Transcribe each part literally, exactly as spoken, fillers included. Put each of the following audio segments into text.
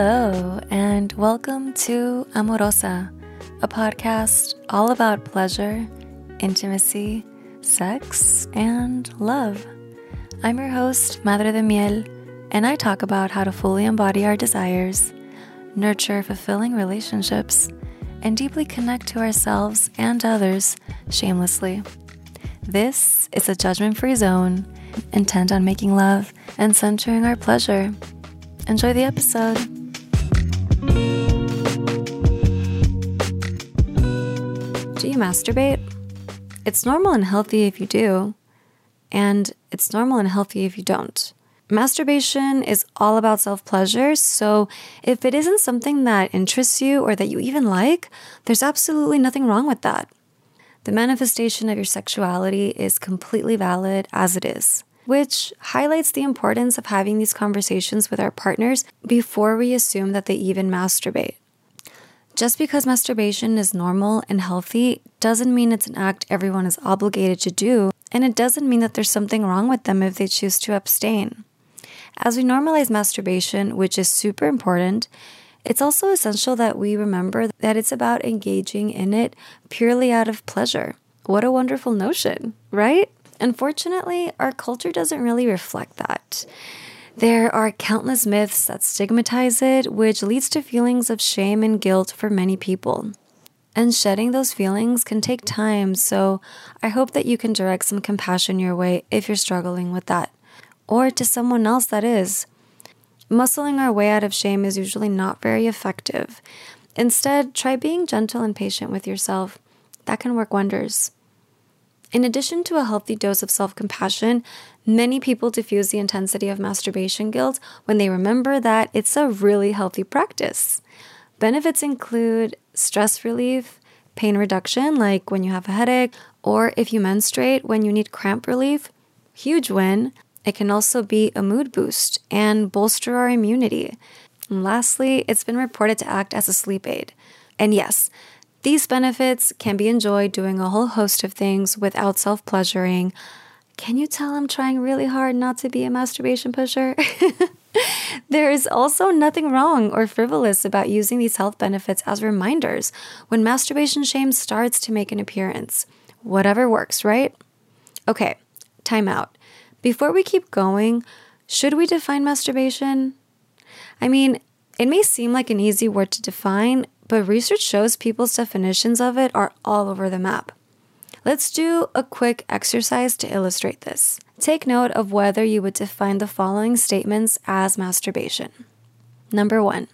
Hello, and welcome to Amorosa, a podcast all about pleasure, intimacy, sex, and love. I'm your host, Madre de Miel, and I talk about how to fully embody our desires, nurture fulfilling relationships, and deeply connect to ourselves and others shamelessly. This is a judgment-free zone, intent on making love and centering our pleasure. Enjoy the episode. Do you masturbate? It's normal and healthy if you do, and it's normal and healthy if you don't. Masturbation is all about self-pleasure, so if it isn't something that interests you or that you even like, there's absolutely nothing wrong with that. The manifestation of your sexuality is completely valid as it is, which highlights the importance of having these conversations with our partners before we assume that they even masturbate. Just because masturbation is normal and healthy doesn't mean it's an act everyone is obligated to do, and it doesn't mean that there's something wrong with them if they choose to abstain. As we normalize masturbation, which is super important, it's also essential that we remember that it's about engaging in it purely out of pleasure. What a wonderful notion, right? Unfortunately, our culture doesn't really reflect that. There are countless myths that stigmatize it, which leads to feelings of shame and guilt for many people. And shedding those feelings can take time, so I hope that you can direct some compassion your way if you're struggling with that, or to someone else that is. Muscling our way out of shame is usually not very effective. Instead, try being gentle and patient with yourself. That can work wonders. In addition to a healthy dose of self-compassion, many people diffuse the intensity of masturbation guilt when they remember that it's a really healthy practice. Benefits include stress relief, pain reduction, like when you have a headache, or if you menstruate, when you need cramp relief. Huge win. It can also be a mood boost and bolster our immunity. And lastly, it's been reported to act as a sleep aid. And yes, these benefits can be enjoyed doing a whole host of things without self-pleasuring. Can you tell I'm trying really hard not to be a masturbation pusher? There is also nothing wrong or frivolous about using these health benefits as reminders when masturbation shame starts to make an appearance. Whatever works, right? Okay, time out. Before we keep going, should we define masturbation? I mean, it may seem like an easy word to define, but research shows people's definitions of it are all over the map. Let's do a quick exercise to illustrate this. Take note of whether you would define the following statements as masturbation. Number one,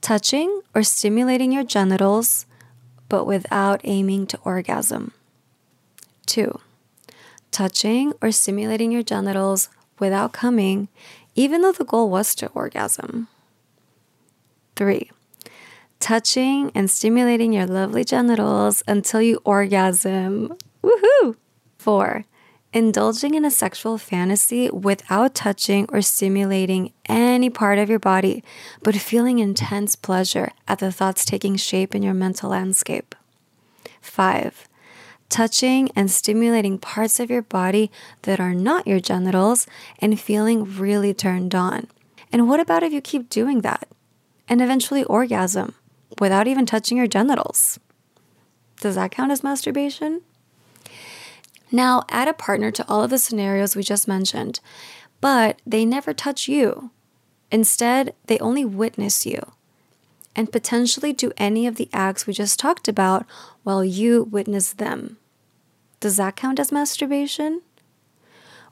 touching or stimulating your genitals, but without aiming to orgasm. Two, touching or stimulating your genitals without coming, even though the goal was to orgasm. Three, touching and stimulating your lovely genitals until you orgasm. Woohoo! Four, indulging in a sexual fantasy without touching or stimulating any part of your body, but feeling intense pleasure at the thoughts taking shape in your mental landscape. Five, touching and stimulating parts of your body that are not your genitals and feeling really turned on. And what about if you keep doing that and eventually orgasm without even touching your genitals? Does that count as masturbation? Now, add a partner to all of the scenarios we just mentioned, but they never touch you. Instead, they only witness you and potentially do any of the acts we just talked about while you witness them. Does that count as masturbation?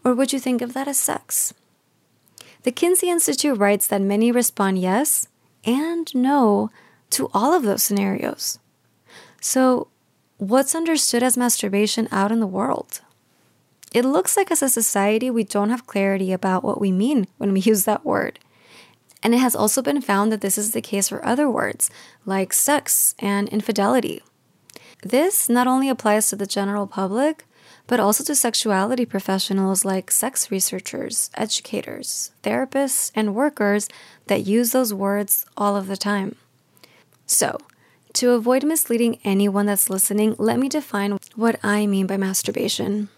Or would you think of that as sex? The Kinsey Institute writes that many respond yes and no to all of those scenarios. So, what's understood as masturbation out in the world? It looks like as a society, we don't have clarity about what we mean when we use that word. And it has also been found that this is the case for other words, like sex and infidelity. This not only applies to the general public, but also to sexuality professionals like sex researchers, educators, therapists, and workers that use those words all of the time. So, to avoid misleading anyone that's listening, let me define what I mean by masturbation.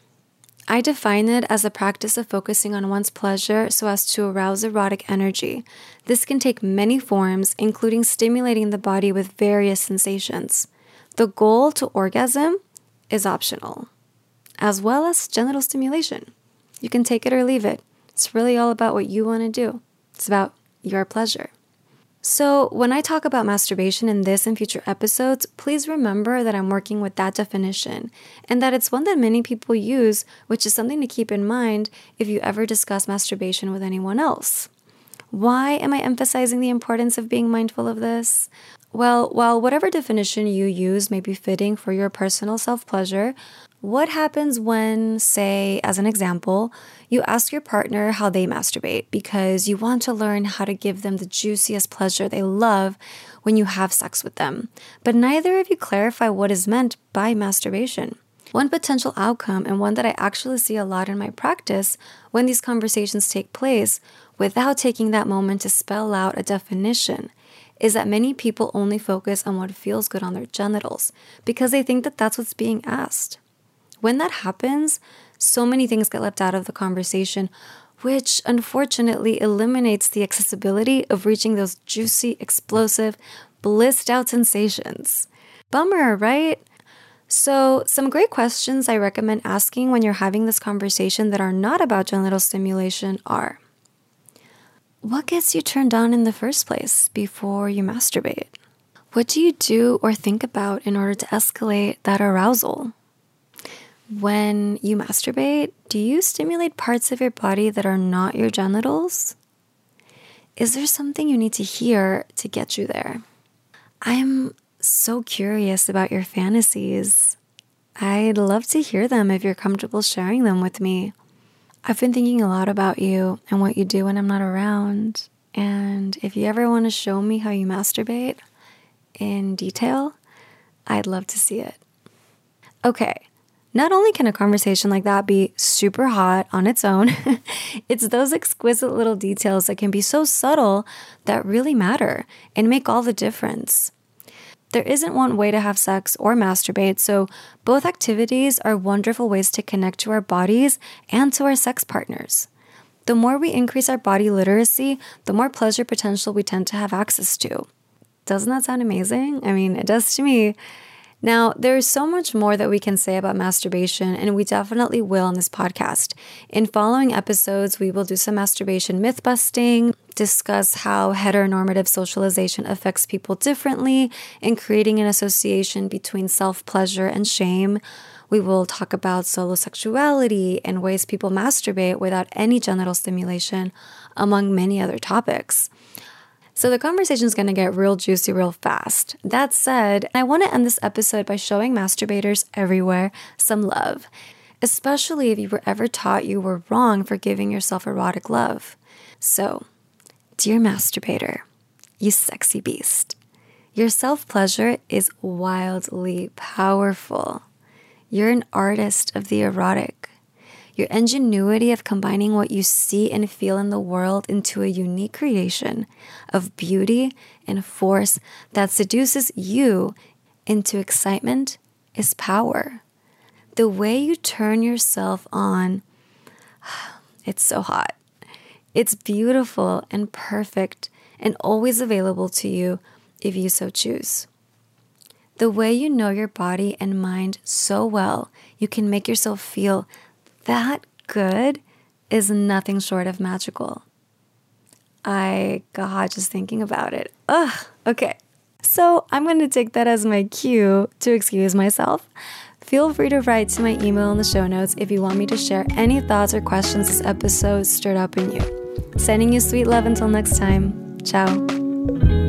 I define it as the practice of focusing on one's pleasure so as to arouse erotic energy. This can take many forms, including stimulating the body with various sensations. The goal to orgasm is optional, as well as genital stimulation. You can take it or leave it. It's really all about what you want to do. It's about your pleasure. So when I talk about masturbation in this and future episodes, please remember that I'm working with that definition and that it's one that many people use, which is something to keep in mind if you ever discuss masturbation with anyone else. Why am I emphasizing the importance of being mindful of this? Well, while whatever definition you use may be fitting for your personal self-pleasure, what happens when, say, as an example, you ask your partner how they masturbate because you want to learn how to give them the juiciest pleasure they love when you have sex with them, but neither of you clarify what is meant by masturbation? One potential outcome, and one that I actually see a lot in my practice when these conversations take place without taking that moment to spell out a definition, is that many people only focus on what feels good on their genitals because they think that that's what's being asked. When that happens, so many things get left out of the conversation, which unfortunately eliminates the accessibility of reaching those juicy, explosive, blissed out sensations. Bummer, right? So some great questions I recommend asking when you're having this conversation that are not about genital stimulation are, what gets you turned on in the first place before you masturbate? What do you do or think about in order to escalate that arousal? When you masturbate, do you stimulate parts of your body that are not your genitals? Is there something you need to hear to get you there? I'm so curious about your fantasies. I'd love to hear them if you're comfortable sharing them with me. I've been thinking a lot about you and what you do when I'm not around. And if you ever want to show me how you masturbate in detail, I'd love to see it. Okay. Not only can a conversation like that be super hot on its own, it's those exquisite little details that can be so subtle that really matter and make all the difference. There isn't one way to have sex or masturbate, so both activities are wonderful ways to connect to our bodies and to our sex partners. The more we increase our body literacy, the more pleasure potential we tend to have access to. Doesn't that sound amazing? I mean, it does to me. Now, there is so much more that we can say about masturbation, and we definitely will on this podcast. In following episodes, we will do some masturbation myth-busting, discuss how heteronormative socialization affects people differently, and creating an association between self-pleasure and shame. We will talk about solo sexuality and ways people masturbate without any genital stimulation, among many other topics. So the conversation is going to get real juicy real fast. That said, I want to end this episode by showing masturbators everywhere some love, especially if you were ever taught you were wrong for giving yourself erotic love. So, dear masturbator, you sexy beast, your self-pleasure is wildly powerful. You're an artist of the erotic. Your ingenuity of combining what you see and feel in the world into a unique creation of beauty and force that seduces you into excitement is power. The way you turn yourself on, it's so hot. It's beautiful and perfect and always available to you if you so choose. The way you know your body and mind so well, you can make yourself feel that good is nothing short of magical. I, God, just thinking about it. Ugh, okay. So I'm going to take that as my cue to excuse myself. Feel free to write to my email in the show notes if you want me to share any thoughts or questions this episode stirred up in you. Sending you sweet love until next time. Ciao.